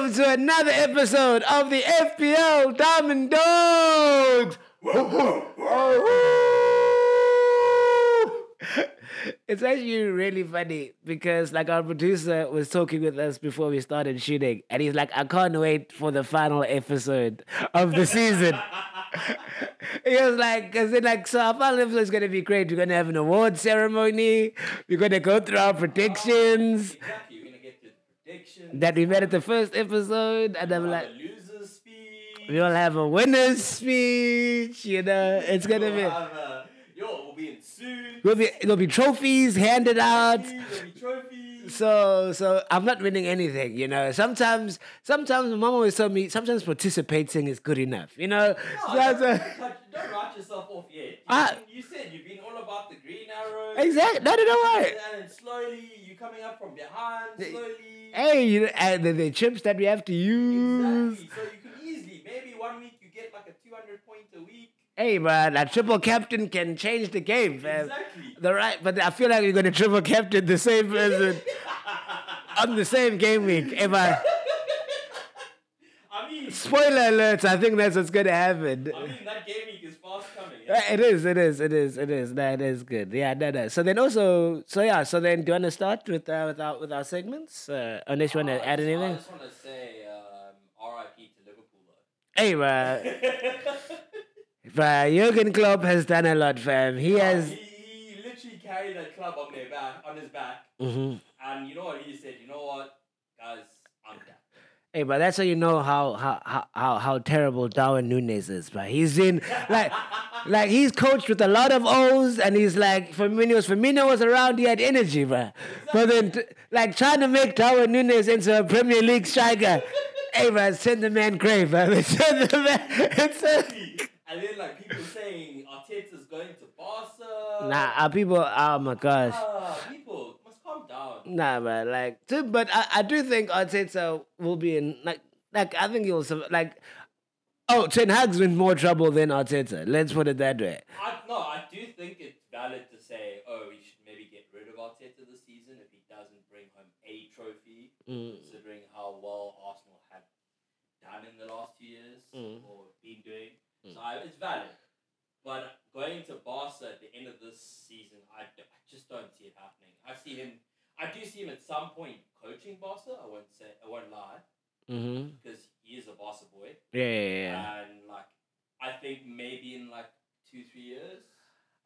welcome to another episode of the FPL Diamond Dogs. It's actually really funny because like our producer was talking with us before we started shooting and he's like, I can't wait for the final episode of the season. He was like, so our final episode is going to be great. We're going to have an award ceremony. We're going to go through our predictions. Exactly. You're going to get your predictions. That we met at the first episode. And I'm like, loser's speech. We'll have a winner's speech. You know, it's going to be... We'll be in suits. There'll be trophies handed out. So I'm not winning anything, you know. Sometimes my mom always told me, sometimes participating is good enough, you know. No, don't write yourself off yet. You said you've been all about the green arrow. Exactly. No. And slowly you're coming up from behind. Slowly. Hey, you know, and the chips that we have to use. Exactly. So you can easily, maybe 1 week you get like a 200 point a week. Hey, man, a triple captain can change the game, fam. Exactly. But I feel like you're going to triple captain the same person on the same game week. Spoiler alert, I think that's what's going to happen. I mean, that game week is fast coming. Yeah? It is. No, it is good. Yeah, no. So then do you want to start with our segments? Unless you want to add anything? I just want to say RIP to Liverpool, though. Hey, man. But Jürgen Klopp has done a lot, fam. He literally carried that club on his back. Mm-hmm. And you know what he said? You know what, guys, I'm down. Hey, but that's how you know how terrible Darwin Núñez is. But he's in like he's coached with a lot of O's, and he's like Firmino was around. He had energy, bro. Exactly. But then trying to make Darwin Núñez into a Premier League striker. Hey, bro, send the man grave, bro. Send the man. And then people saying Arteta's going to Barca. People must calm down. But I do think Arteta will be in I think he'll Ten Hag's in more trouble than Arteta. Let's put it that way. I do think it's valid to say, we should maybe get rid of Arteta this season if he doesn't bring home a trophy, considering how well Arsenal have done in the last 2 years or been doing. So it's valid, but going to Barca at the end of this season, I just don't see it happening. I do see him at some point coaching Barca. I won't lie, because he is a Barca boy. Yeah. And I think maybe in 2-3 years.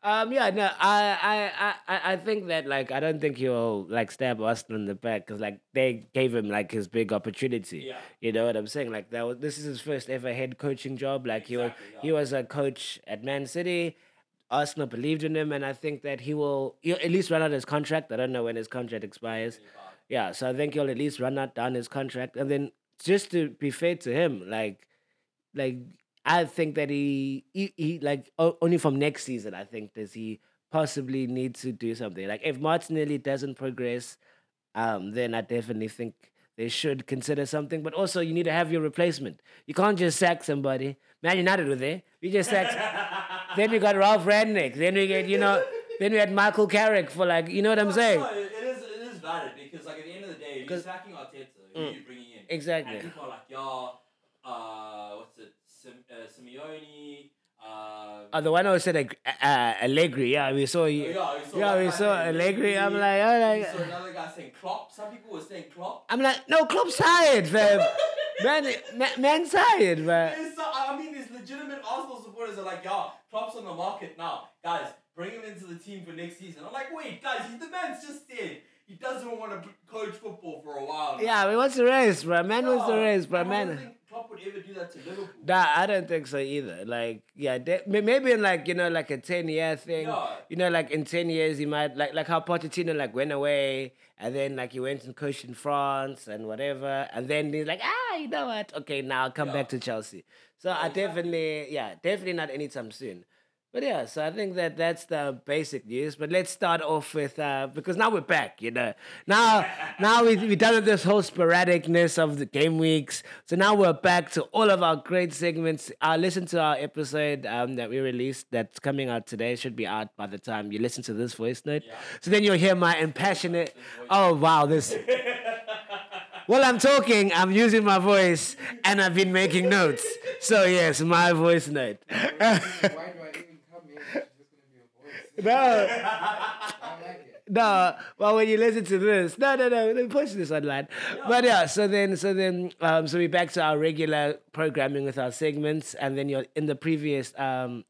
I think that I don't think he'll stab Arsenal in the back because they gave him his big opportunity. Yeah. You know what I'm saying? This is his first ever head coaching job. He was a coach at Man City. Arsenal believed in him, and I think that he'll at least run out his contract. I don't know when his contract expires. Yeah, so I think he'll at least run down his contract, and then just to be fair to him, I think that he only from next season, I think, does he possibly need to do something. If Martinelli doesn't progress, then I definitely think they should consider something. But also, you need to have your replacement. You can't just sack somebody. Man United were there. We just sacked. Then we got Ralph Rangnick. Then we get, then we had Michael Carrick for you know what I'm saying? No, it is valid because, at the end of the day, if you're sacking Arteta, who are you bringing in? Exactly. And people are what's it? Simeone. The one who said Allegri. Yeah, we saw you. We saw Allegri. I'm like, all right. We saw another guy saying Klopp. Some people were saying Klopp. I'm like, no, Klopp's tired, fam. man's tired, man. These legitimate Arsenal supporters are Klopp's on the market now. Guys, bring him into the team for next season. I'm like, wait, guys, the man's just there. He doesn't want to coach football for a while. Man. Yeah, what's the race, bro? Man. I don't think Klopp would ever do that to Liverpool. Nah, I don't think so either. Maybe in a 10-year thing. Yeah. In 10 years he might how Pochettino went away and then he went and coached in France and whatever and then he's you know what? Okay, now I'll come back to Chelsea. So yeah, definitely not anytime soon. But yeah, so I think that's the basic news. But let's start off with because now we're back, you know. Now we've done with this whole sporadicness of the game weeks. So now we're back to all of our great segments. Listen to our episode that we released that's coming out today. It should be out by the time you listen to this voice note. Yeah. So then you'll hear my impassionate. Oh wow, this. While I'm talking, I'm using my voice and I've been making notes. So yes, my voice note. Why do I even come in? It's just gonna be a voice. No. I like it. No, well, when you listen to this, no, let me post this online. No. But yeah, so we're back to our regular programming with our segments, and then you're in the previous podcast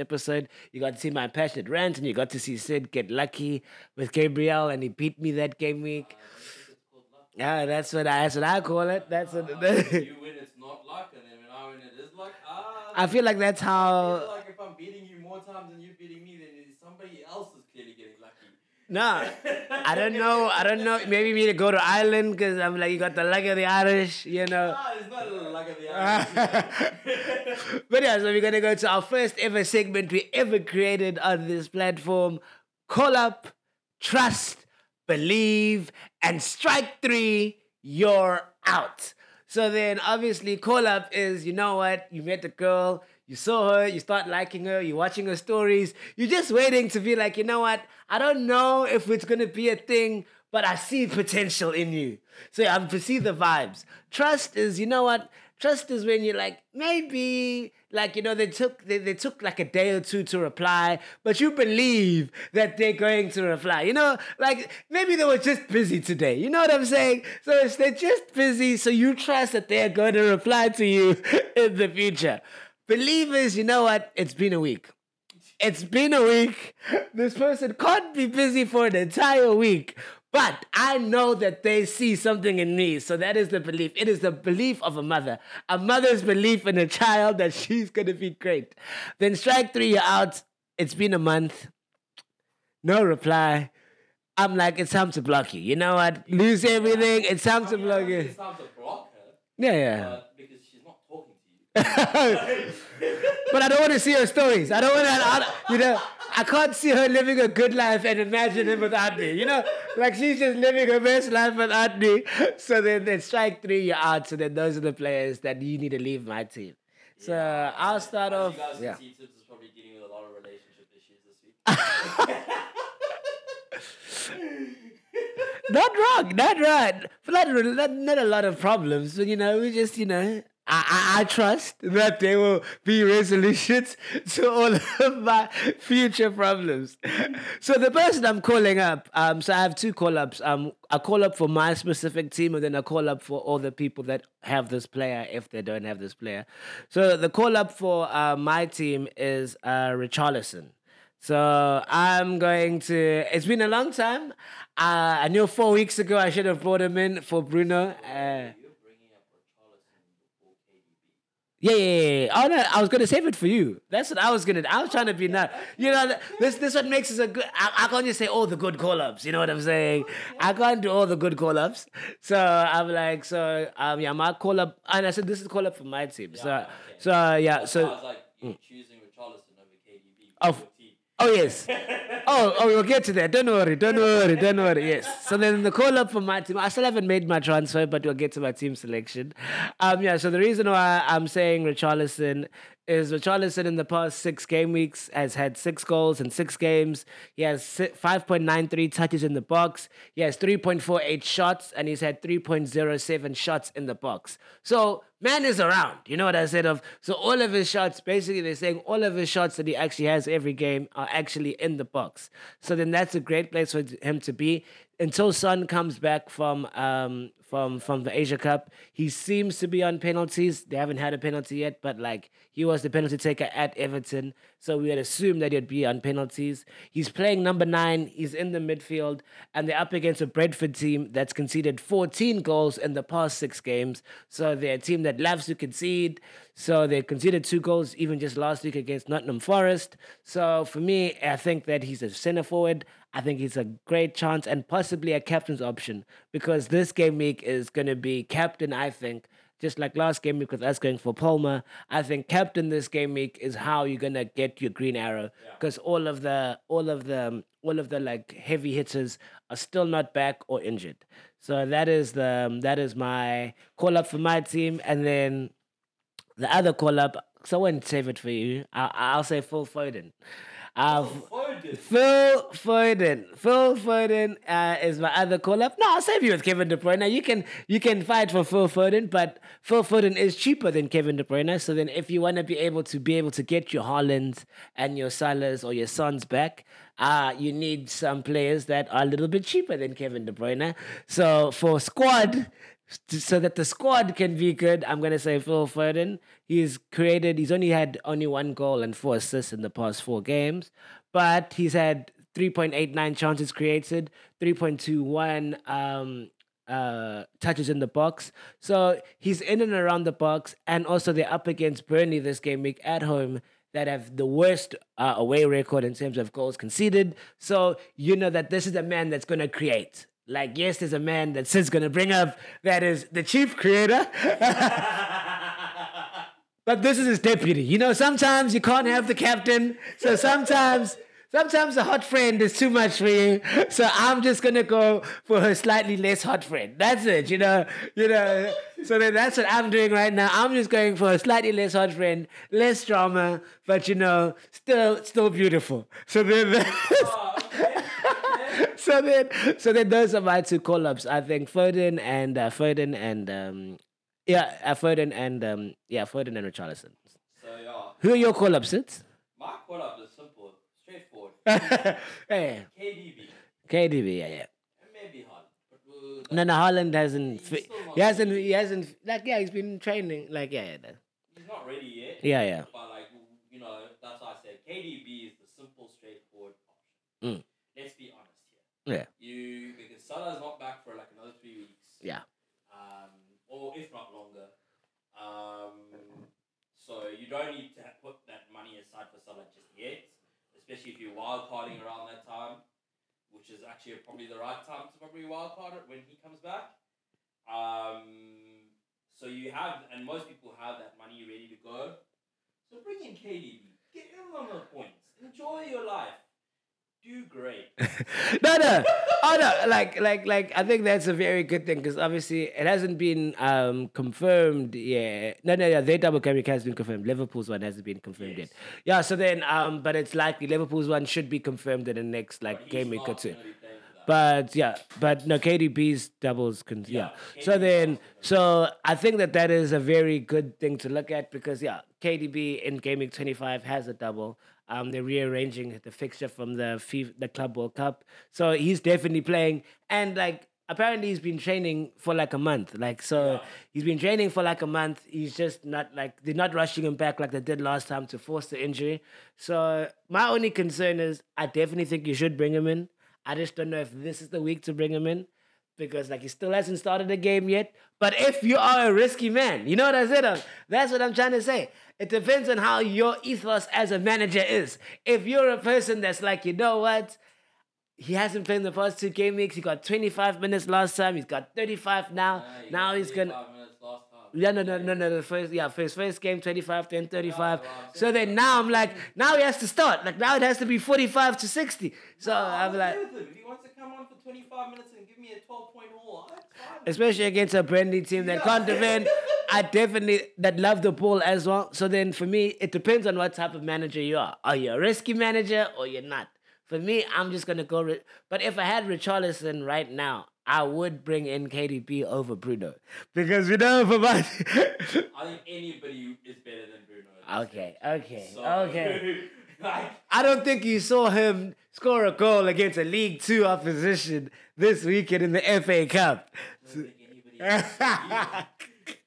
episode, you got to see my passionate rant, and you got to see Sid get lucky with Gabriel, and he beat me that game week. Yeah, that's what I call it. That's what you win, it's not luck, and then when I win, it is luck. I feel like that's how. I feel like if I'm beating you more times than you're beating me, then somebody else is clearly getting lucky. No, I don't know. Maybe me to go to Ireland because I'm like, you got the luck of the Irish, you know. No, it's not the luck of the Irish. But yeah, so we're going to go to our first ever segment we ever created on this platform. Call up, trust, believe, and strike three, you're out. So then obviously call up is, you know what, you met the girl, you saw her, you start liking her, you're watching her stories, you're just waiting to be like, you know what, I don't know if it's going to be a thing, but I see potential in you. So I see the vibes. Trust is, you know what, trust is when you're like, maybe, like, you know, they took like a day or two to reply, but you believe that they're going to reply. You know, like, maybe they were just busy today. You know what I'm saying? So it's, they're just busy, so you trust that they're going to reply to you in the future. Believers, you know what? It's been a week. It's been a week. This person can't be busy for an entire week. But I know that they see something in me. So that is the belief. It is the belief of a mother. A mother's belief in a child that she's going to be great. Then strike three, you're out. It's been a month. No reply. I'm like, it's time to block you. You know what? Lose everything. It's time to block you. It's time to block her. Yeah. Because she's not talking to you. But I don't want to see her stories. I don't want to, you know, I can't see her living a good life and imagine him without me. You know, like she's just living her best life without me. So then strike three, you're out. So then those are the players that you need to leave my team. Yeah. So I'll start off. You guys can see Tips is probably dealing with a lot of relationship issues this week. Not wrong, not right. Not a lot of problems, but you know, we just, you know. I trust that there will be resolutions to all of my future problems. So the person I'm calling up, so I have two call-ups. I call up for my specific team, and then I call up for all the people that have this player if they don't have this player. So the call-up for my team is Richarlison. So I'm going to... It's been a long time. I knew 4 weeks ago I should have brought him in for Bruno. Yeah. Oh, no, I was going to save it for you. That's what I was going to... I was trying to be nice. You know, this what makes us a good... I can't just say all the good call-ups. You know what I'm saying? I can't do all the good call-ups. So I'm like, my call-up... And I said, this is call-up for my team. Yeah, so I was like, you're choosing Richarlison over KDB. Oh, yes. Oh, we'll get to that. Don't worry. Yes. So then the call-up for my team. I still haven't made my transfer, but we'll get to my team selection. So the reason why I'm saying Richarlison is Richarlison in the past 6 game weeks has had 6 goals in 6 games. He has 5.93 touches in the box. He has 3.48 shots, and he's had 3.07 shots in the box. So... Man is around. You know what I said of? So all of his shots, basically they're saying all of his shots that he actually has every game are actually in the box. So then that's a great place for him to be. Until Son comes back from the Asia Cup, he seems to be on penalties. They haven't had a penalty yet, but like he was the penalty taker at Everton, so we had assumed that he'd be on penalties. He's playing number 9. He's in the midfield, and they're up against a Brentford team that's conceded 14 goals in the past 6 games. So they're a team that loves to concede. So they conceded 2 goals even just last week against Nottingham Forest. So for me, I think that he's a centre forward. I think he's a great chance and possibly a captain's option because this game week is going to be captain, I think, just like last game week with us going for Palmer. I think captain this game week is how you're going to get your green arrow because all of the like heavy hitters are still not back or injured. So that is my call up for my team. And then the other call up, so I won't save it for you. I'll say Phil Foden. Phil Foden is my other call-up. No, I'll save you with Kevin De Bruyne. You can fight for Phil Foden, but Phil Foden is cheaper than Kevin De Bruyne. So then if you want to be able to get your Haalands and your Salahs or your Sons back, you need some players that are a little bit cheaper than Kevin De Bruyne. So for squad... so that the squad can be good, I'm going to say Phil Foden. He's only had 1 goal and 4 assists in the past 4 games, but he's had 3.89 chances created, 3.21 touches in the box. So he's in and around the box, and also they're up against Burnley this game week at home, that have the worst away record in terms of goals conceded. So you know that this is a man that's going to create. Like, yes, there's a man that Sid's going to bring up that is the chief creator. But this is his deputy. You know, sometimes you can't have the captain. So sometimes a hot friend is too much for you. So I'm just going to go for a slightly less hot friend. That's it, you know. So then that's what I'm doing right now. I'm just going for a slightly less hot friend, less drama, but, you know, still beautiful. So then... So then those are my 2 call-ups. I think Foden and Richarlison. So yeah. Who are your call-ups, Sids? My call-up is simple, straightforward. Hey. KDB, yeah. And maybe Haaland. No, Haaland hasn't. He hasn't. Like, yeah, he's been training. Like, yeah. He's not ready yet. Yeah. But like, you know, that's why I said KDB is the simple, straightforward option. Let's be honest. Yeah. Because Salah's not back for like another 3 weeks. Yeah. Or if not longer. So you don't need to put that money aside for Salah just yet, especially if you're wildcarding around that time, which is actually probably the right time to probably wildcard it when he comes back. So you have, and most people have that money ready to go. So bring in KDB. Get everyone on the points. Enjoy your life. Do great. No. Like. I think that's a very good thing because obviously it hasn't been confirmed yet. No. Their double comeback has been confirmed. Liverpool's one hasn't been confirmed yet. Yeah. So then, but it's likely Liverpool's one should be confirmed in the next game week or two. But no, KDB's doubles can. Yeah. So I think that is a very good thing to look at because KDB in game week 25 has a double. They're rearranging the fixture from the Club World Cup. So he's definitely playing. And, like, apparently he's been training for, like, a month. Like, so he's been training for, like, a month. He's just not, like, they're not rushing him back like they did last time to force the injury. So my only concern is I definitely think you should bring him in. I just don't know if this is the week to bring him in because, like, he still hasn't started the game yet. But if you are a risky man, you know what I said? That's what I'm trying to say. It depends on how your ethos as a manager is. If you're a person that's like, you know what? He hasn't played in the past 2 game weeks. He got 25 minutes last time. He's got 35 now. Now he's going to... No. First game, 25, then 35. So then now I'm like, now he has to start. Like now it has to be 45 to 60. So I'm like... If he wants to come on for 25 minutes and give me a 12-point haul, especially against a Burnley team that can't defend... I definitely that love the ball as well. So then for me, it depends on what type of manager you are. Are you a risky manager or you're not? For me, I'm just going to go... But if I had Richarlison right now, I would bring in KDB over Bruno. Because, you know, for my... I think anybody is better than Bruno. Okay. Like, I don't think you saw him score a goal against a League 2 opposition this weekend in the FA Cup. I don't think anybody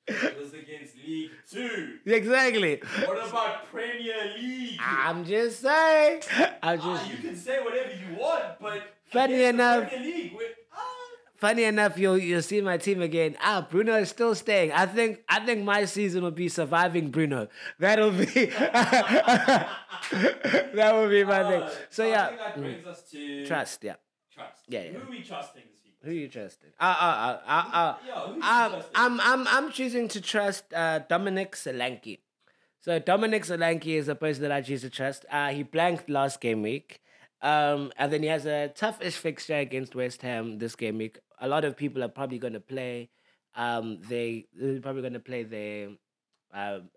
it was against League 2. Exactly. What about Premier League? I'm just saying. You can say whatever you want, but funny enough, you'll see my team again. Bruno is still staying. I think my season will be surviving Bruno. That'll be that will be my thing. So I think that brings us to trust. Trust. Yeah. Who are we trusting? Who you trusting? I'm choosing to trust Dominic Solanke. So Dominic Solanke is a person that I choose to trust. He blanked last game week. And then he has a toughish fixture against West Ham this game week. A lot of people are probably going to play. They're probably going to play their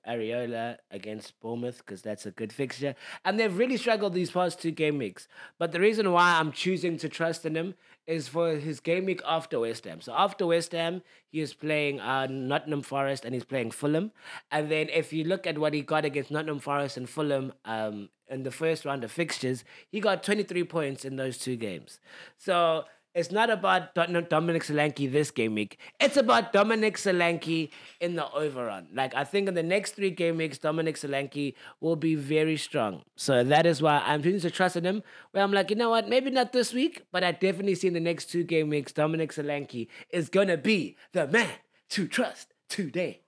Areola against Bournemouth, because that's a good fixture. And they've really struggled these past two game weeks. But the reason why I'm choosing to trust in him is for his game week after West Ham. So after West Ham, he is playing Nottingham Forest and he's playing Fulham. And then if you look at what he got against Nottingham Forest and Fulham in the first round of fixtures, he got 23 points in those two games. So it's not about Dominic Solanke this game week. It's about Dominic Solanke in the overrun. Like, I think in the next three game weeks, Dominic Solanke will be very strong. So that is why I'm choosing to trust in him, where I'm like, you know what, maybe not this week, but I definitely see in the next two game weeks, Dominic Solanke is going to be the man to trust today.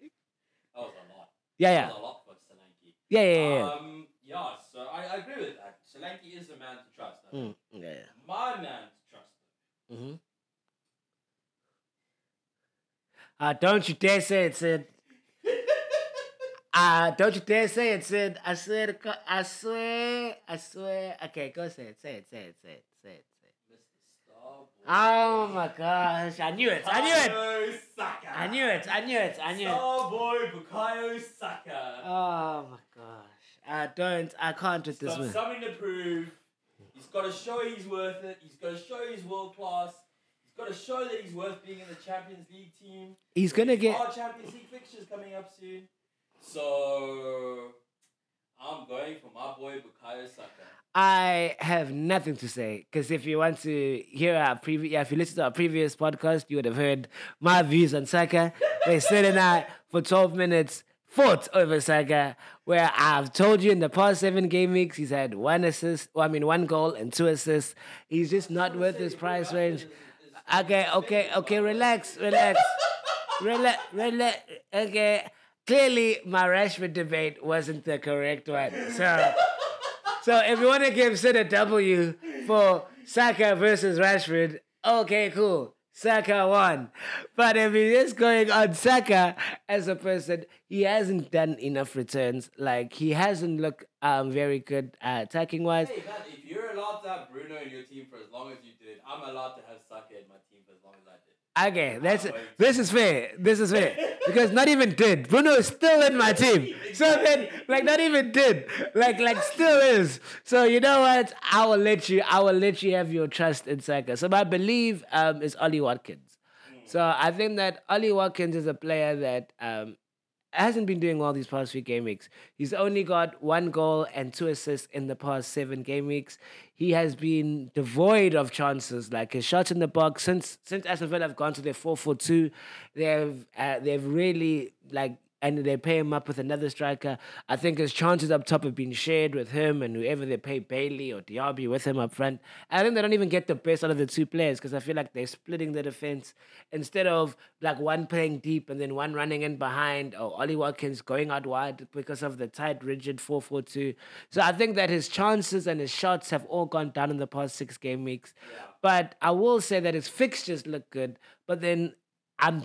That was a lot. That was a lot for Solanke. So I agree with that. Solanke is the man to trust. My man to trust. Don't you dare say it, Sid. Don't you dare say it, Sid. I swear. Okay, go say it. Say it. Oh my gosh! I knew it. Starboy Bukayo Saka. Oh my gosh. I can't do this. He's got something to prove. He's got to show he's worth it. He's got to show he's world class. He's got to show that he's worth being in the Champions League team. He's going to get our Champions League fixtures coming up soon. So I'm going for my boy Bukayo Saka. I have nothing to say, because if you want to hear our if you listen to our previous podcast, you would have heard my views on Saka. They said and I for 12 minutes. Fought over Saka, where I've told you in the past 7 game weeks, he's had one goal and 2 assists. He's just not worth his price range. Okay, relax. Okay, clearly my Rashford debate wasn't the correct one. So if you want to give Sid a W for Saka versus Rashford, okay, cool. Saka won. But if he is going on Saka as a person, he hasn't done enough returns. Like, he hasn't looked very good attacking wise. Hey, man, if you're allowed to have Bruno in your team for as long as you did, I'm allowed to have Saka in my team for as long as I did. Okay, this is fair. Because not even did. Bruno is still in my team. So then, not even did. Like still is. So you know what? I will let you have your trust in Saka. So my belief is Ollie Watkins. So I think that Ollie Watkins is a player that hasn't been doing well these past few game weeks. He's only got 1 goal and 2 assists in the past 7 game weeks. He has been devoid of chances. Like, his shots in the box since Aston Villa have gone to their 4-4-2, they've really and they pay him up with another striker. I think his chances up top have been shared with him and whoever they pay, Bailey or Diaby, with him up front. I think they don't even get the best out of the 2 players, because I feel like they're splitting the defense instead of one playing deep and then one running in behind, or Ollie Watkins going out wide because of the tight, rigid 4-4-2. So I think that his chances and his shots have all gone down in the past 6 game weeks. Yeah. But I will say that his fixtures look good, but then I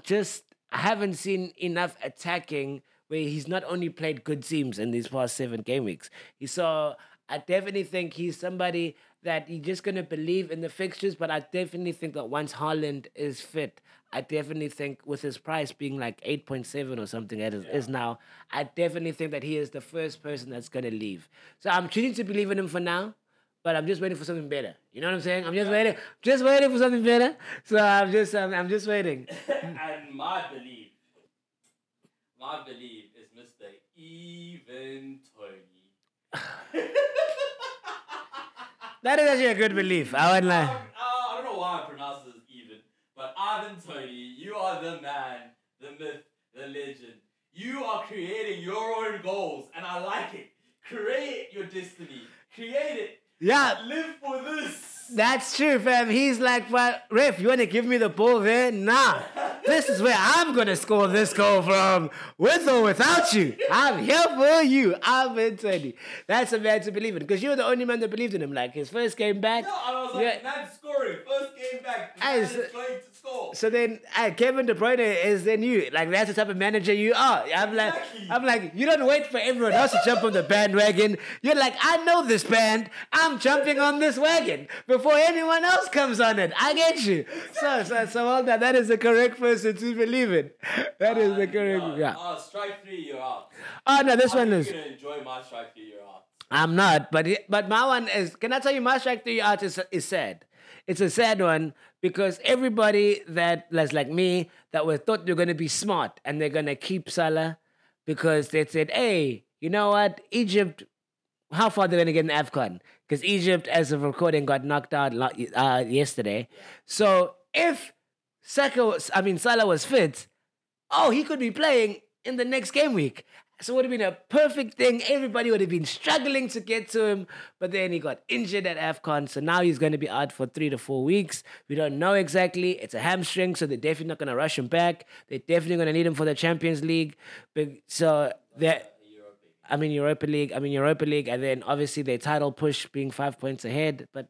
haven't seen enough attacking where he's not only played good teams in these past 7 game weeks. So I definitely think he's somebody that you're just going to believe in the fixtures, but I definitely think that once Haaland is fit, I definitely think with his price being 8.7 or something that is now, I definitely think that he is the first person that's going to leave. So I'm choosing to believe in him for now, but I'm just waiting for something better. You know what I'm saying? I'm just waiting for something better. So I'm just waiting. And my belief is Mr. Ivan Toney. That is actually a good belief. I wouldn't lie. I don't know why I pronounce this Ivan, but Ivan Toney, you are the man, the myth, the legend. You are creating your own goals, and I like it. Create your destiny. Create it. Yeah. Live for this. That's true, fam. He's like, well, ref, you want to give me the ball there? Nah. This is where I'm going to score this goal from, with or without you. I'm here for you. I'm in 20. That's a man to believe in, because you were the only man that believed in him. His first game back. No, I was like, man's scoring. First game back. Man is going to score. So then Kevin De Bruyne is then you. Like, that's the type of manager you are. I'm like, you don't wait for everyone else to jump on the bandwagon. You're like, I know this band. I'm jumping on this wagon before anyone else comes on it. I get you. So all that. That is the correct person to believe in. That is the correct. Yeah. Strike three, you're out. Oh no, this one is. You're gonna enjoy my strike three, you're out. I'm not, but my one is. Can I tell you, my strike three out is sad. It's a sad one because everybody that's like me that was thought they're gonna be smart and they're gonna keep Salah because they said, hey, you know what, Egypt, how far they're gonna get in AFCON? Because Egypt, as of recording, got knocked out yesterday. So if Salah was fit, oh, he could be playing in the next game week. So it would have been a perfect thing. Everybody would have been struggling to get to him. But then he got injured at AFCON. So now he's going to be out for 3 to 4 weeks. We don't know exactly. It's a hamstring, so they're definitely not going to rush him back. They're definitely going to need him for the Champions League. So Europa League. And then obviously their title push being 5 points ahead. But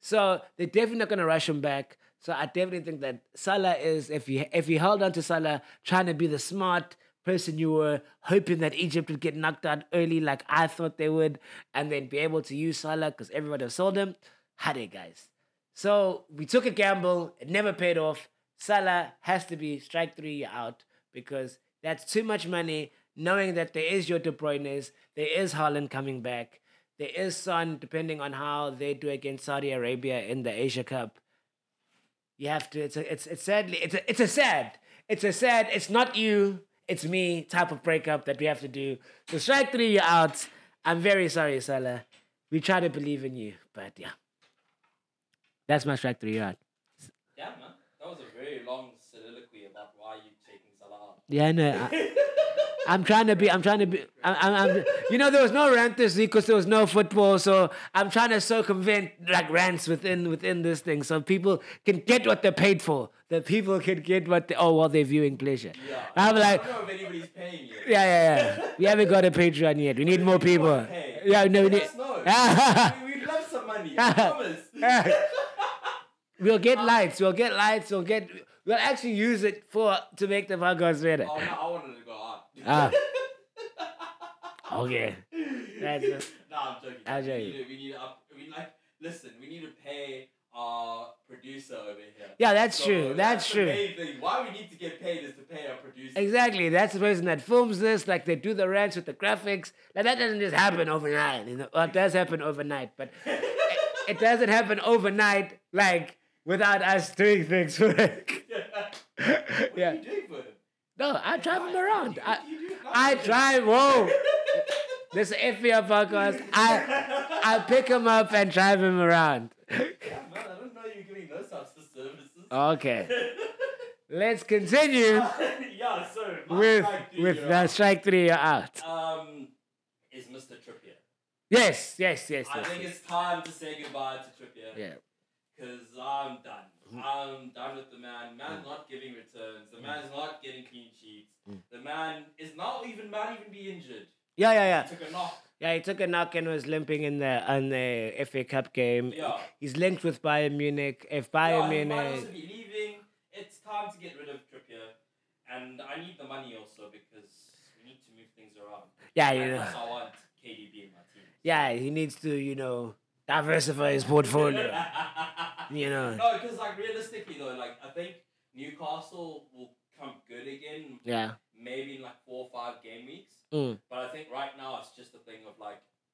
so they're definitely not going to rush him back. So I definitely think that Salah is, if you held on to Salah, trying to be the smart person you were, hoping that Egypt would get knocked out early like I thought they would, and then be able to use Salah because everybody has sold him, had it, guys. So we took a gamble. It never paid off. Salah has to be strike three, you're out, because that's too much money, knowing that there is your De Bruyne's, there is Haaland coming back, there is Son, depending on how they do against Saudi Arabia in the Asia Cup. You have to. It's sad. It's not you, it's me type of breakup that we have to do. So strike three, you're out. I'm very sorry, Salah. We try to believe in you, but yeah, that's my strike three, you're out. Yeah, man, that was a very long soliloquy about why you taking Salah out. Yeah, no, I'm trying to be. You know, there was no rant this week because there was no football, so I'm trying to circumvent like rants within this thing, so people can get what they're paid for. That people can get they're viewing pleasure. Yeah. I'm like, I don't know if anybody's paying yet. Yeah. We haven't got a Patreon yet. We need more people. Yeah, no, we need. We'd love some money. I promise. We'll get lights. We'll actually use it to make the podcast better. Oh no, I wanted to go out. Okay. That's just, I'm joking. We need to pay our producer over here. Yeah, that's true. The main thing. Why we need to get paid is to pay our producer. Exactly. That's the person that films this. Like, they do the rants with the graphics. Like, that doesn't just happen overnight. You know? Well, it does happen overnight, but it doesn't happen overnight. Like, without us doing things for him. What do you do for him? No, I drive him around. I drive. Whoa, this FPL podcast. I pick him up and drive him around. Yeah, man, I don't know you're giving those types of services. Okay, let's continue. So strike three, you're out. Is Mr. Trippier? Yes. I think it's time to say goodbye to Trippier. Yeah. Because I'm done. I'm done with the man. Man's not giving returns. The man's not getting clean sheets. The man is might even be injured. Yeah. He took a knock. Yeah, he took a knock and was limping on the FA Cup game. Yeah. He's linked with Bayern Munich. He might also be leaving. It's time to get rid of Trippier. And I need the money also because we need to move things around. Yeah, you know. I want KDB in my team. Yeah, he needs to, diversify his portfolio. No, because realistically though, I think Newcastle will come good again. Yeah. Maybe in 4 or 5 game weeks. But I think right now it's just a thing of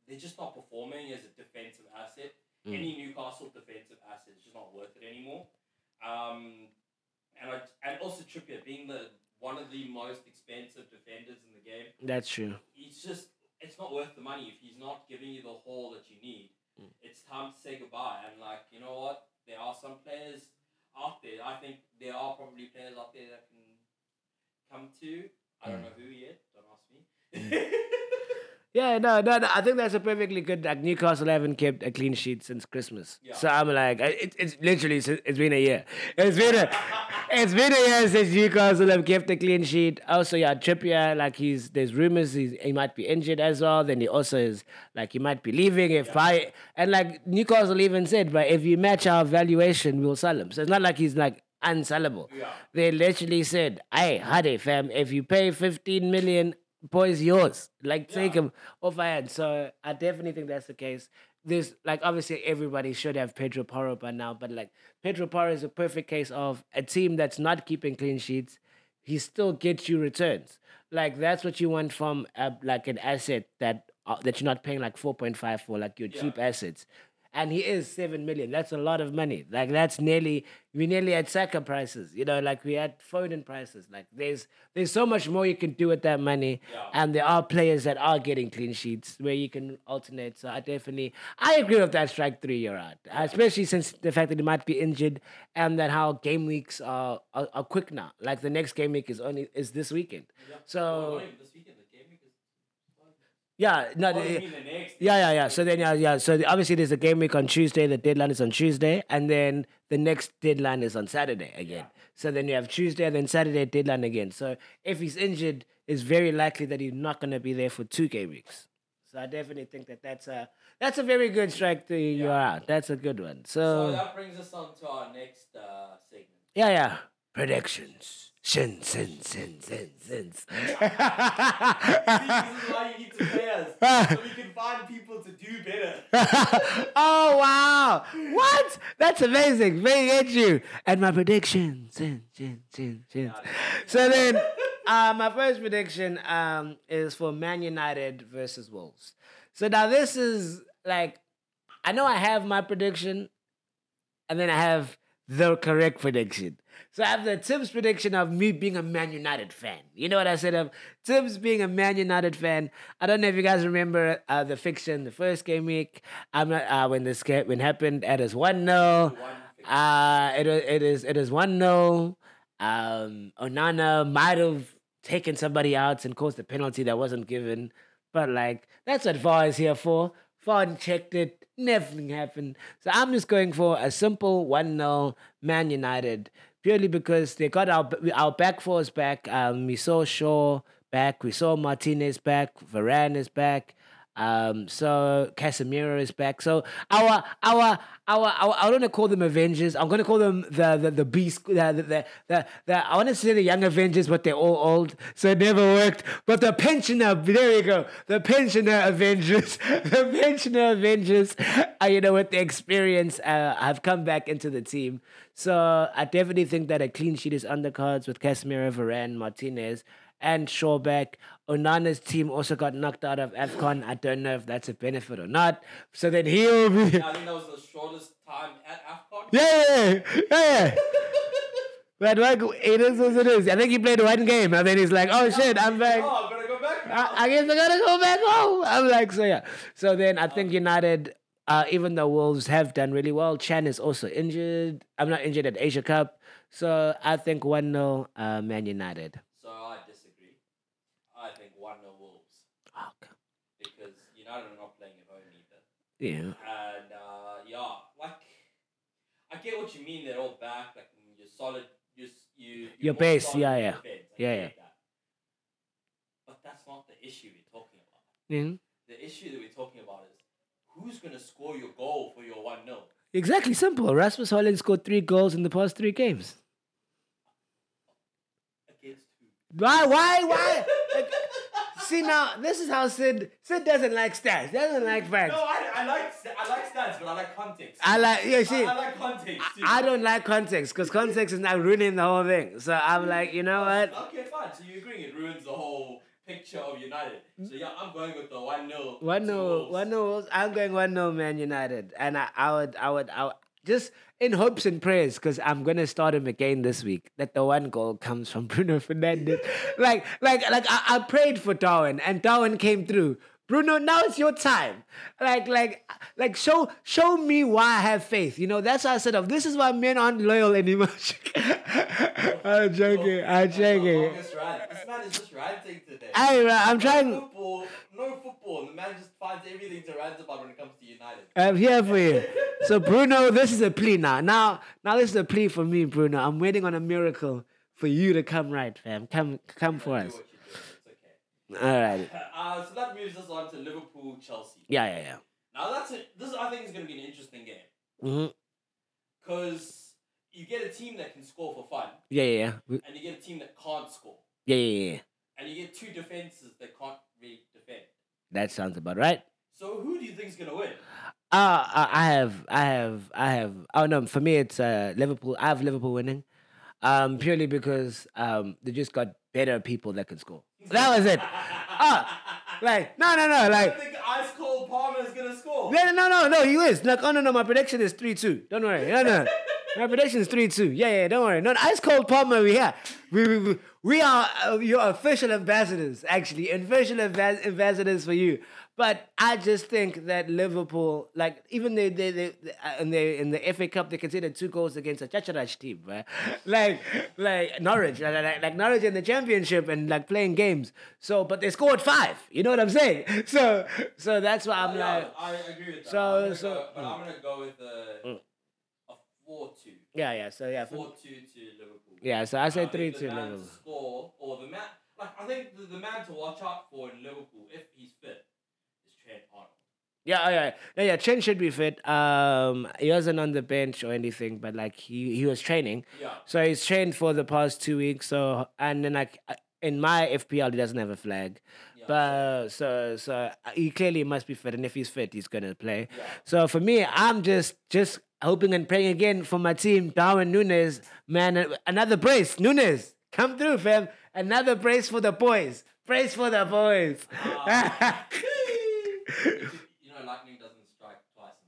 they're just not performing as a defensive asset. Any Newcastle defensive asset is just not worth it anymore. And also Trippier being one of the most expensive defenders in the game. That's true. It's not worth the money if he's not giving you the haul that you need. It's time to say goodbye, and you know what? There are some players out there. I think there are probably players out there that can come to. I don't know who yet. Don't ask me. No. I think that's a perfectly good. Newcastle haven't kept a clean sheet since Christmas. Yeah. So I'm like, it's been a year. It's been a year since Newcastle have kept a clean sheet. Also, Trippier, there's rumors he might be injured as well. Then he also is he might be leaving. Newcastle even said, but if you match our valuation, we'll sell him. So it's not like he's unsellable. Yeah. They literally said, "Hey, Hadi fam, if you pay 15 million, boy's yours. Like, take him off my hand." So I definitely think that's the case. This, like, obviously everybody should have Pedro Porro by now, but like Pedro Porro is a perfect case of a team that's not keeping clean sheets. He still gets you returns. Like, that's what you want from like an asset that you're not paying like 4.5 for, like your cheap assets. And he is 7 million. That's a lot of money. Like, that's we're nearly at Saka prices. You know, like we had Foden prices. Like, there's so much more you can do with that money. Yeah. And there are players that are getting clean sheets where you can alternate. So I agree with that strike three you're out. Yeah. Especially since the fact that he might be injured and that how game weeks are quick now. Like, the next game week is this weekend. Yeah. So. This weekend. Yeah, no. Yeah. So then, yeah. So obviously, there's a game week on Tuesday. The deadline is on Tuesday, and then the next deadline is on Saturday again. Yeah. So then you have Tuesday, and then Saturday deadline again. So if he's injured, it's very likely that he's not going to be there for 2 game weeks. So I definitely think that's a very good strike to you out. That's a good one. So that brings us on to our next segment. Yeah. Predictions. Sins. This is why you need to pay us, so we can find people to do better. Oh, wow. What? That's amazing. Very at you. And my predictions. Sins. So then, my first prediction is for Man United versus Wolves. So now this is like, I know I have my prediction, and then I have the correct prediction. So I have the Tim's prediction of me being a Man United fan. You know what I said of Tim's being a Man United fan. I don't know if you guys remember the fixture in the first game week. I'm not when this game happened. It is 1-0. It is 1-0. Onana might have taken somebody out and caused a penalty that wasn't given. But like, that's what VAR is here for. VAR checked it. Nothing happened. So I'm just going for a simple 1-0 Man United, purely because they got our back four is back. We saw Shaw back. We saw Martinez back. Varane is back. So Casemiro is back. So our I don't want to call them Avengers. I'm going to call them the Beast. I want to say the Young Avengers, but they're all old, so it never worked. But the Pensioner, there you go. The Pensioner Avengers. The Pensioner Avengers, with the experience, have come back into the team. So I definitely think that a clean sheet is on the cards with Casemiro, Varane, Martinez, and Shaw back. Onana's team also got knocked out of AFCON. I don't know if that's a benefit or not. So then he'll be... I think that was the shortest time at AFCON. Yeah. But it is what it is. I think he played one game, and then he's like, oh, shit, I'm back. Oh, I'm going to go back now. I guess I'm going to go back home. I'm like, so yeah. So then I think United, even though Wolves have done really well, Chan is also injured. I'm not injured at Asia Cup. So I think 1-0 Man United. So I disagree. I think 1-0 Wolves. Oh, okay. Because United are not playing at home either. Yeah. And like, I get what you mean. They're all back. Like, you're solid. Your base. Yeah. Yeah. That. But that's not the issue we're talking about. Mm-hmm. The issue that we're talking about is who's gonna score your goal for your 1-0. Exactly. Simple. Rasmus Hojlund scored 3 goals in the past 3 games. Why? See, now, this is how Sid doesn't like stats. Doesn't like facts. No, I like stats, but I like context. I like context. Too. I don't like context, because context is now ruining the whole thing. So I'm like, you know what? Okay, fine. So you agree it ruins the whole picture of United. So yeah, I'm going with the 1-0. 1-0. 1-0. I'm going 1-0 Man United. And I would just in hopes and prayers, because I'm going to start him again this week, that the 1 goal comes from Bruno Fernandes. like I prayed for Darwin, and Darwin came through. Bruno, now it's your time. Like show me why I have faith. You know, that's how I said, this is why men aren't loyal anymore. I'm joking. This man is just ranting today. I'm trying. No football. The man just finds everything to rant about when it comes to United. I'm here for you. So Bruno, this is a plea now. Now this is a plea for me, Bruno. I'm waiting on a miracle for you to come right, fam. Come for us. All right. So that moves us on to Liverpool-Chelsea. Yeah. Now, this I think is going to be an interesting game. Because you get a team that can score for fun. Yeah. And you get a team that can't score. Yeah. And you get two defenses that can't really defend. That sounds about right. So who do you think is gonna win? For me it's Liverpool. I have Liverpool winning, purely because they just got better people that can score. That was it. I think ice cold Palmer is gonna score. No, he is. My prediction is 3-2. Don't worry. No. My prediction is 3-2. Yeah, don't worry. No, ice cold Palmer, we here. We are your official ambassadors, actually. Official ambassadors for you. But I just think that Liverpool, like, even they in the FA Cup, they conceded 2 goals against a Chacharach team, right? like Norwich, like Norwich in the Championship and like playing games. So, but they scored 5. You know what I'm saying? So that's why I'm I agree with that. I'm gonna go with a 4-2. Yeah. So 4-2 to Liverpool. Yeah. So I say 3-2 Liverpool. To score, or the man, like I think the man to watch out for in Liverpool if he's fit. Yeah. Trent should be fit. He wasn't on the bench or anything, but like he was training. Yeah. So he's trained for the past 2 weeks. So and then like in my FPL, he doesn't have a flag, but so he clearly must be fit. And if he's fit, he's gonna play. Yeah. So for me, I'm just hoping and praying again for my team. Darwin Núñez, man, another brace. Núñez, come through, fam. Another brace for the boys. Brace for the boys. Lightning doesn't strike twice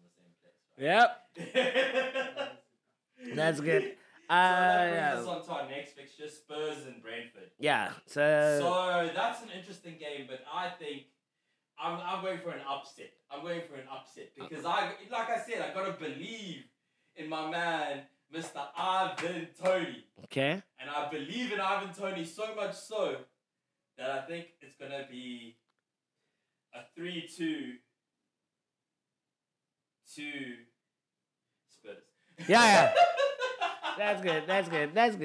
in the same place. Right? Yep. That's good. So that brings us on to our next fixture, Spurs and Brentford. Yeah. So that's an interesting game, but I think I'm going for an upset. I'm going for an upset because I gotta believe in my man, Mr. Ivan Toney. Okay. And I believe in Ivan Toney so much so that I think it's gonna be a 3-2. To Spurs. Yeah. That's good. No. That's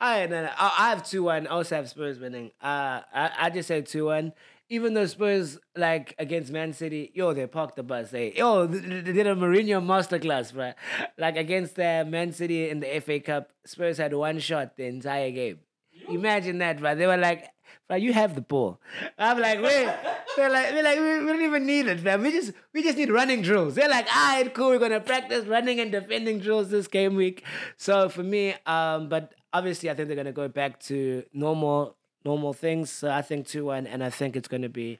I right, no. I have 2-1. I also have Spurs winning. I just said 2-1. Even though Spurs, like, against Man City, they parked the bus. They did a Mourinho masterclass, bruh. Like, against Man City in the FA Cup, Spurs had 1 shot the entire game. Imagine that, bruh. They were like, bruh, you have the ball. I'm like, wait. We're like, we don't even need it, man. We just need running drills. They're like, all right, cool. We're gonna practice running and defending drills this game week. So for me, but obviously I think they're gonna go back to normal things. So I think 2-1, and I think it's gonna be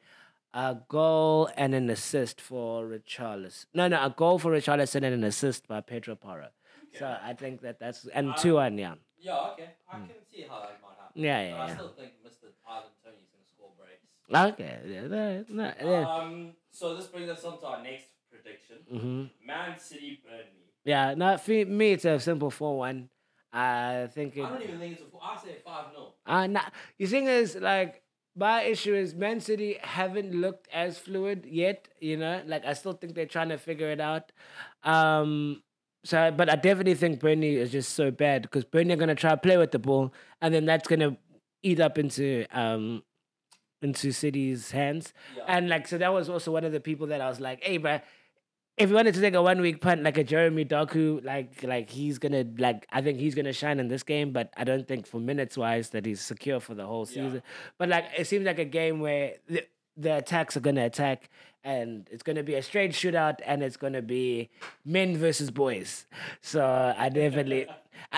a goal and an assist for Richarlison. No, a goal for Richarlison and an assist by Pedro Porro. Okay. So I think that's and 2-1, yeah. Yeah, okay. I can see how that might happen. Yeah. But I still think Mr. Ivan Toney. Okay. No. So this brings us on to our next prediction. Mm-hmm. Man City, Burnley. Yeah. No, for me, it's a simple 4-1. I think. I don't even think it's a 4. I say 5-0. The thing is, like, my issue is Man City haven't looked as fluid yet. You know, like I still think they're trying to figure it out. So, but I definitely think Burnley is just so bad because Burnley are gonna try to play with the ball, and then that's gonna eat up into City's hands. Yeah. And like, so that was also one of the people that I was like, hey, bruh, if you wanted to take a 1 week punt, like a Jeremy Doku, like he's gonna, like, I think he's gonna shine in this game, but I don't think for minutes wise that he's secure for the whole season. Yeah. But like, it seems like a game where the attacks are gonna attack and it's gonna be a straight shootout and it's gonna be men versus boys. So I definitely,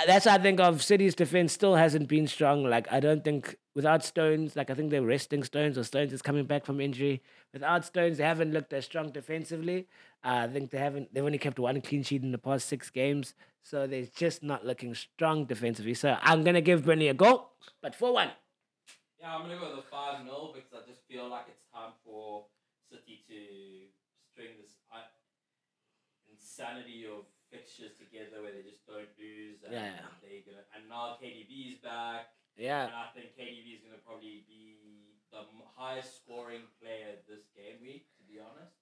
that's what I think of. City's defense still hasn't been strong. Like, I don't think without Stones, like I think they're resting Stones or Stones is coming back from injury. Without Stones, they haven't looked as strong defensively. I think they've only kept 1 clean sheet in the past 6 games. So they're just not looking strong defensively. So I'm going to give Burnley a goal, but 4-1. Yeah, I'm going to go with a 5-0 because I just feel like it's time for City to string this insanity of fixtures together where they just don't lose. And and now KDB's back. Yeah. And I think KDB is going to probably be the highest scoring player this game week, to be honest.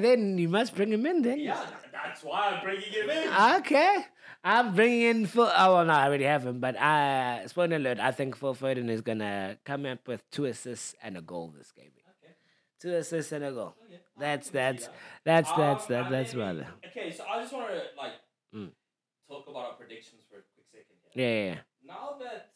Then you must bring him in then. Yeah, that's why I'm bringing him in. Okay. I'm bringing in Phil. Oh, well, no, I already have him. But spoiler alert, I think Phil Foden is going to come up with 2 assists and a goal this game week. Okay. 2 assists and a goal. Okay. That's what. Okay, so I just want to, like, talk about our predictions for a quick second here. Yeah. Now that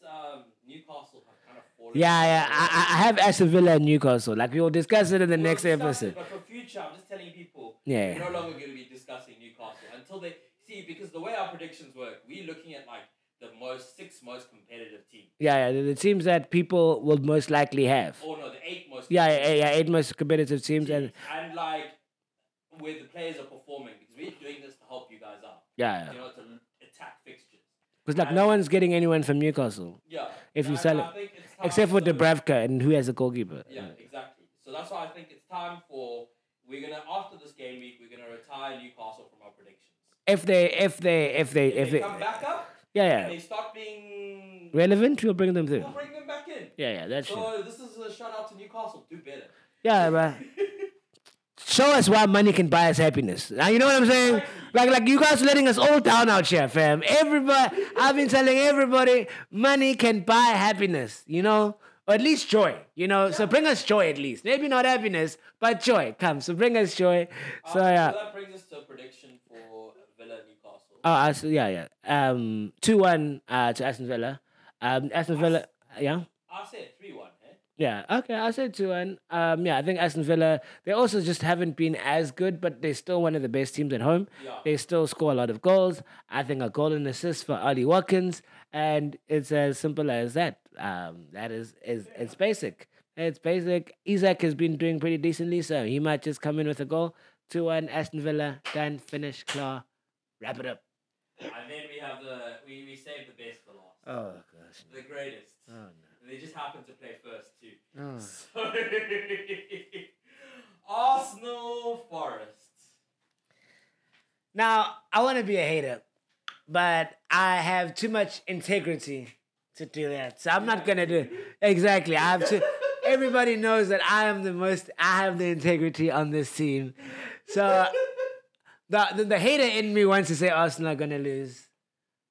Newcastle have kind of fallen. I have Aston Villa and Newcastle. Like, we'll discuss it in the next episode. But for future, I'm just telling people, we're no longer going to be discussing Newcastle until they see, because the way our predictions work, we're looking at like the six most competitive teams. The teams that people will most likely have. Oh no, the eight most. Eight most competitive teams, and like where the players are performing, because we're doing this to help you guys out. You know, to attack fixtures. Because like no one's getting anyone from Newcastle. If you sell it, except for Dubravka and who has a goalkeeper. Exactly. So that's why I think it's time for after this game week we're gonna retire Newcastle from our predictions. If they come back up. And they start being relevant, we'll bring them through. We'll bring them back in. That's so true. This is a shout out to Newcastle. Do better. But show us why money can buy us happiness. Now, you know what I'm saying? Like you guys are letting us all down out here, fam. Everybody, I've been telling everybody, money can buy happiness, you know? Or at least joy, you know? So bring us joy at least. Maybe not happiness, but joy. Come, so bring us joy. So that brings us to a prediction for Villa Newcastle. 2-1 to Aston Villa. Aston Villa, I said 3-1, eh? I said 2-1. I think Aston Villa, they also just haven't been as good, but they're still one of the best teams at home. They still score a lot of goals. I think a goal and assist for Ollie Watkins, and it's as simple as that. That is it's basic. It's basic. Isak has been doing pretty decently, so he might just come in with a goal. 2-1, Aston Villa, done, finish, claw, wrap it up. And then we have we saved the best for last. Oh gosh. The greatest. Oh no. They just happened to play first too. Oh. So Arsenal Forest. Now I want to be a hater, but I have too much integrity to do that, so I'm not gonna do it. Exactly. I have to. Everybody knows that I am the most. I have the integrity on this team, so. The hater in me wants to say Arsenal are going to lose,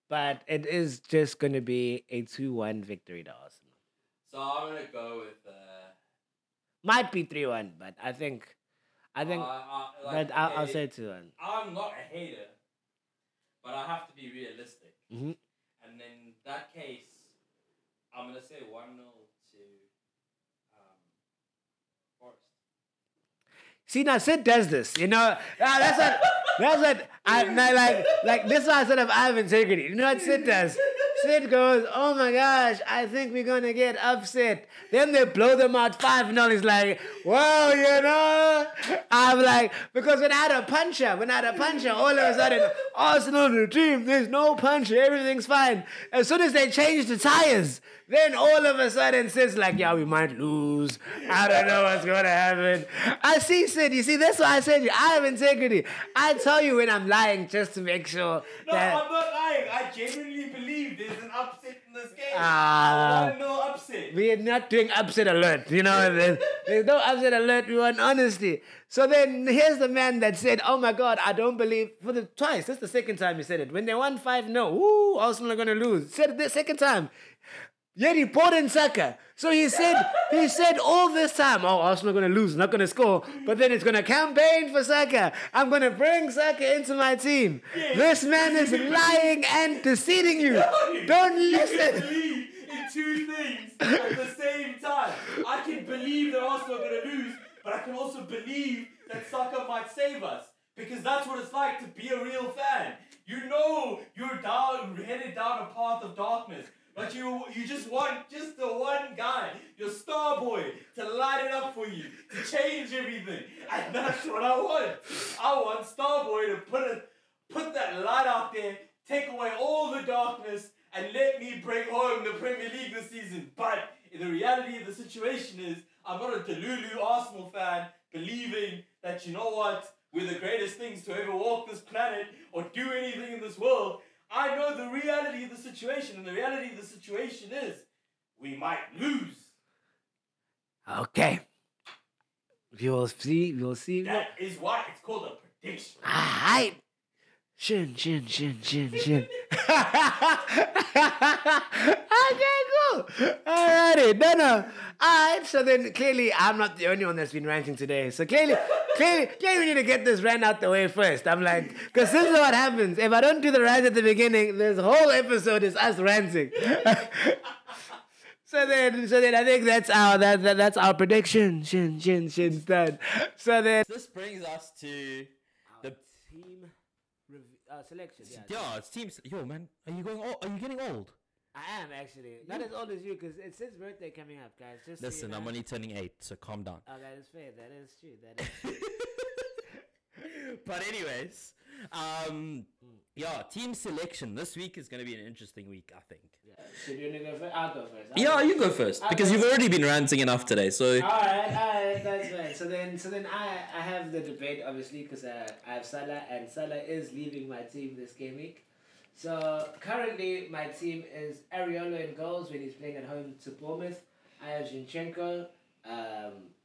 but it is just going to be a 2-1 victory to Arsenal. So I'm going to go with... Might be 3-1, but I think I'll say 2-1. I'm not a hater, but I have to be realistic. Mm-hmm. And in that case, I'm going to say 1-0 to Forest. See, now Sid does this, you know. That's what I'm not like this is why I said I have integrity. You know what Sid does? Sid goes, oh my gosh, I think we're gonna get upset. Then they blow them out 5-0. He's like, well, you know. I'm like, because when I had a puncher, all of a sudden, Arsenal the team, there's no puncher, everything's fine. As soon as they change the tires, then all of a sudden Sid's like, yeah, we might lose. I don't know what's gonna happen. I see Sid, you see, that's why I said I have integrity. I tell you when I'm lying just to make sure. No, I'm not lying. I genuinely believe there's an upset in this game. I want no upset. We're not doing upset alert, you know. There's no upset alert, we want honesty. So then here's the man that said, oh my God, I don't believe, twice, that's the second time he said it. When they won 5-0, ooh, Arsenal are gonna lose. Said it the second time. Yet he poured in Saka. So he said all this time, oh, Arsenal are going to lose, not going to score, but then it's going to campaign for Saka. I'm going to bring Saka into my team. Yeah. This man is lying and deceiving you. No, don't listen. Believe in two things at the same time. I can believe that Arsenal are going to lose, but I can also believe that Saka might save us, because that's what it's like to be a real fan. You know you're headed down a path of darkness, but you just want just the one guy, your star boy, to light it up for you, to change everything. And that's what I want. I want star boy to put that light out there, take away all the darkness, and let me bring home the Premier League this season. But the reality of the situation is, I'm not a delulu Arsenal fan believing that, you know what, we're the greatest things to ever walk this planet or do anything in this world. I know the reality of the situation, and the reality of the situation is we might lose. Okay. We will see. That is why it's called a prediction. Alright. Shin. Okay, cool. Alrighty. No. Alright, so then clearly I'm not the only one that's been ranting today. So clearly Clearly we need to get this rant out the way first. I'm like, because this is what happens. If I don't do the rant at the beginning, this whole episode is us ranting. So then I think that's our prediction. Shin's done. So then this brings us to the team selection. Yeah, it's teams. Yo, man, are you going? Are you getting old? I am actually not as old as you because it's his birthday coming up, guys. Just listen, so you know. I'm only turning 8, so calm down. Oh, that is fair. That is true. That is. True. But anyways, yeah, team selection this week is going to be an interesting week, I think. Yeah. So you want to go first? I'll go first. You go first because you've already been ranting enough today. So all right, that's fine. So then I have the debate obviously because I have Salah and Salah is leaving my team this game week. So currently my team is Areola in goals when he's playing at home to Bournemouth. I have Zinchenko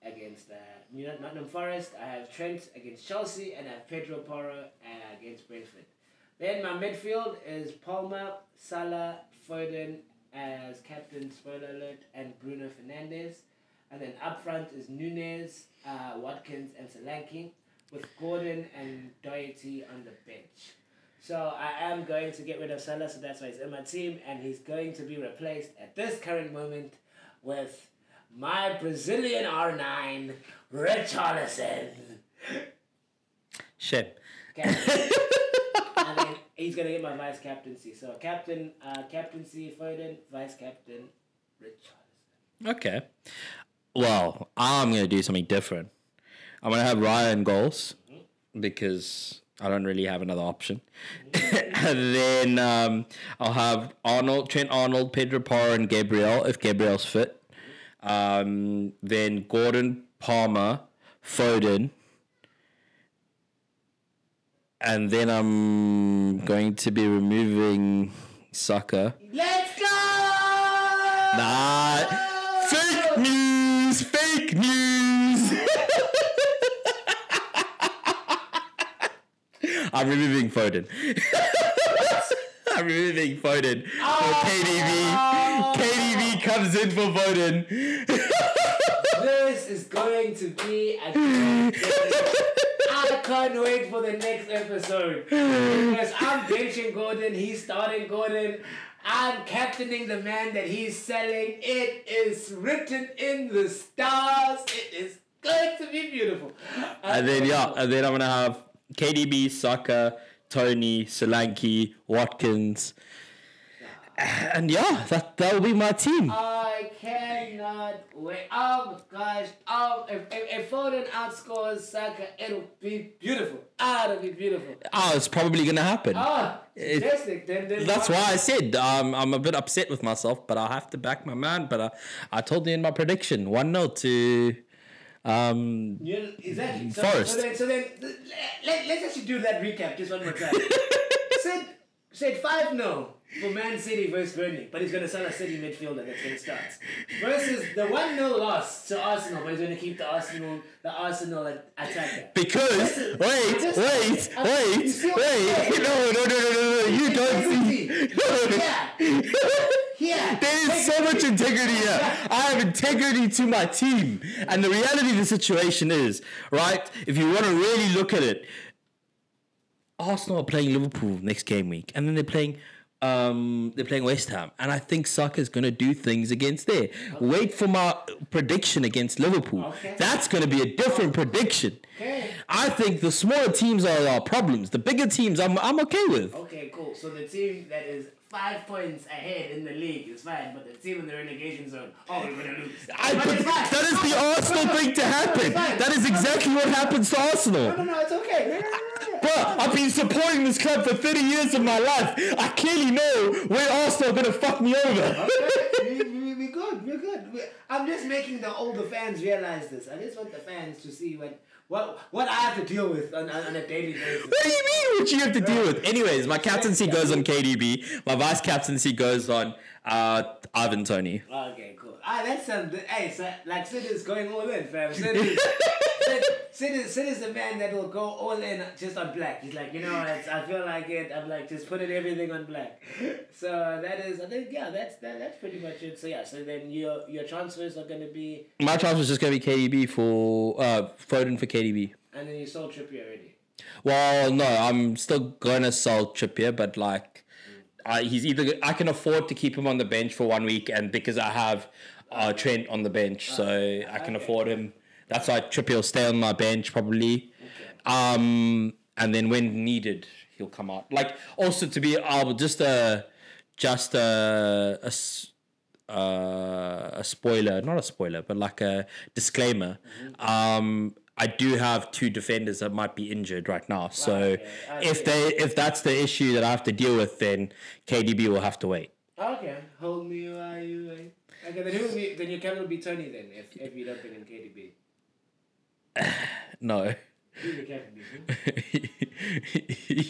against Nottingham Forest. I have Trent against Chelsea and I have Pedro Porro against Brentford. Then my midfield is Palmer, Salah, Foden as captain, spoiler alert, and Bruno Fernandes. And then up front is Núñez, Watkins and Solanke with Gordon and Doherty on the bench. So I am going to get rid of Salah, so that's why he's in my team, and he's going to be replaced at this current moment with my Brazilian R9, Richarlison. Shit. And then he's going to get my vice captaincy. So captaincy Foden, vice captain Richarlison. Okay. Well, I'm going to do something different. I'm going to have Ryan goals because I don't really have another option. And then I'll have Trent Arnold, Pedro Porro, and Gabriel, if Gabriel's fit. Then Gordon, Palmer, Foden. And then I'm going to be removing Saka. Let's go! Nah. Fake news! I'm removing Foden. I'm removing Foden. Oh. KDB comes in for Foden. This is going to be a I can't wait for the next episode. Because I'm benching Gordon, he's starting Gordon. I'm captaining the man that he's selling. It is written in the stars. It is going to be beautiful. And then I'm going to have KDB, Saka, Toney, Solanke, Watkins, and that'll be my team. I cannot wait. Oh my gosh! If Foden outscores Saka, it'll be beautiful. It'll be beautiful. It's probably gonna happen. Fantastic! Then that's why I said I'm a bit upset with myself, but I have to back my man. But I told you in my prediction 1-0 to. Exactly. Forest. So then let's actually do that recap just one more time. Said 5-0 for Man City versus Burnley, but he's going to sell a City midfielder that's going to start. Versus the 1-0 loss to Arsenal, but he's going to keep the Arsenal attacker. Because wait, no, you don't see. Yeah. There is so much integrity here. I have integrity to my team. And the reality of the situation is, right, if you want to really look at it, Arsenal are playing Liverpool next game week. And then they're playing West Ham. And I think Saka's going to do things against there. Okay. Wait for my prediction against Liverpool. Okay. That's going to be a different prediction. Okay. I think the smaller teams are our problems. The bigger teams I'm okay with. Okay, cool. So the team that is 5 points ahead in the league is fine, but the team in the relegation zone, we're going to lose. That is the Arsenal thing to happen. That is exactly what happens to Arsenal. No, it's okay. No. Bro, I've been supporting this club for 30 years of my life. I clearly know where Arsenal are going to fuck me over. Okay. We're good. I'm just making the older fans realize this. I just want the fans to see what I have to deal with on a daily basis. What do you mean what you have to deal with? Anyways, my captaincy goes on KDB. My vice captaincy goes on Ivan Toney. Okay, cool. That's something. Hey, so, like Sid is going all in, fam. Sid is the man that will go all in just on black. He's like, I feel like it. I'm like, just putting everything on black. So that is, I think, that's pretty much it. So yeah, so then your transfers are going to be... My transfer is just going to be KDB for Foden for KDB. and then you sold Trippier already. Well, no, I'm still gonna sell Trippier, but like, he's either I can afford to keep him on the bench for 1 week, and because I have Trent on the bench, so I can afford him. That's why Trippier will stay on my bench probably, and then when needed, he'll come out. Like also to be a spoiler, not a spoiler, but like a disclaimer. I do have two defenders that might be injured right now, so if that's the issue that I have to deal with, then KDB will have to wait. Okay, hold me while you wait. Okay, then your captain will be Toney then, if you don't bring in KDB. No. You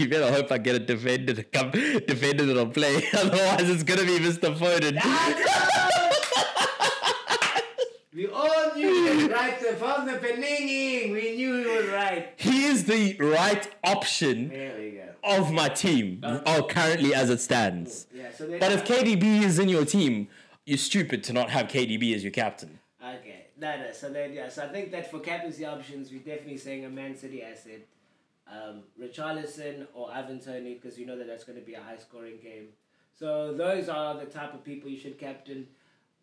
better hope I get a defender to come, defender that'll play. Otherwise, it's gonna be Mr. Foden. We all knew he was right from the beginning. We knew he was right. He is the right option of my team, currently as it stands. Yeah, so but if KDB is in your team, you're stupid to not have KDB as your captain. Okay, no. So then, so I think that for captaincy options, we're definitely saying a Man City asset, Richarlison or Ivan Toney, because you know that's going to be a high-scoring game. So those are the type of people you should captain.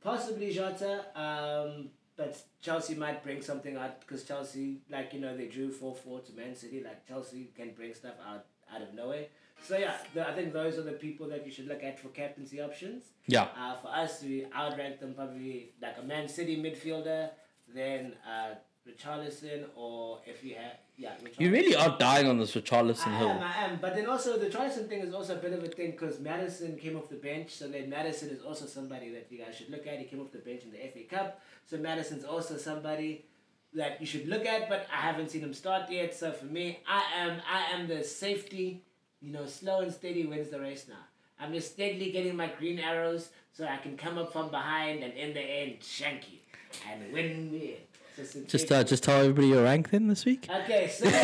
Possibly Jota, but Chelsea might bring something out because Chelsea, they drew 4-4 to Man City. Like, Chelsea can bring stuff out of nowhere. So, I think those are the people that you should look at for captaincy options. Yeah. For us, we outrank them probably like a Man City midfielder, then Richarlison, or if you have... Yeah, you really are dying on this Richarlison hill. I am. But then also, the Richarlison thing is also a bit of a thing because Madison came off the bench. So then Madison is also somebody that you guys should look at. He came off the bench in the FA Cup. So Madison's also somebody that you should look at. But I haven't seen him start yet. So for me, I am the safety. Slow and steady wins the race now. I'm just steadily getting my green arrows so I can come up from behind and in the end, shank you and win the end. Just tell everybody your rank then this week. Okay, so that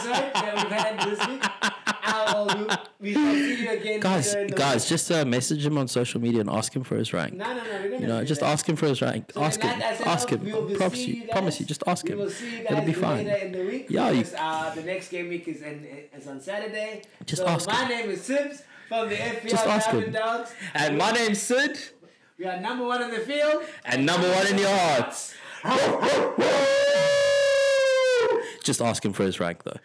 is our episode that we've had this week. We shall see you again. Guys, just message him on social media and ask him for his rank. No, we're gonna just ask him for his rank. So ask him. Ask him. Promise you. Just ask him. We'll see you guys. It'll be fine. In the week because, the next game week is on Saturday. Just ask him. My name is Sims from the FPL Diamond Dogs, and my name's Sid. We are number one in the field. And number one in your hearts. Just ask him for his rank, though.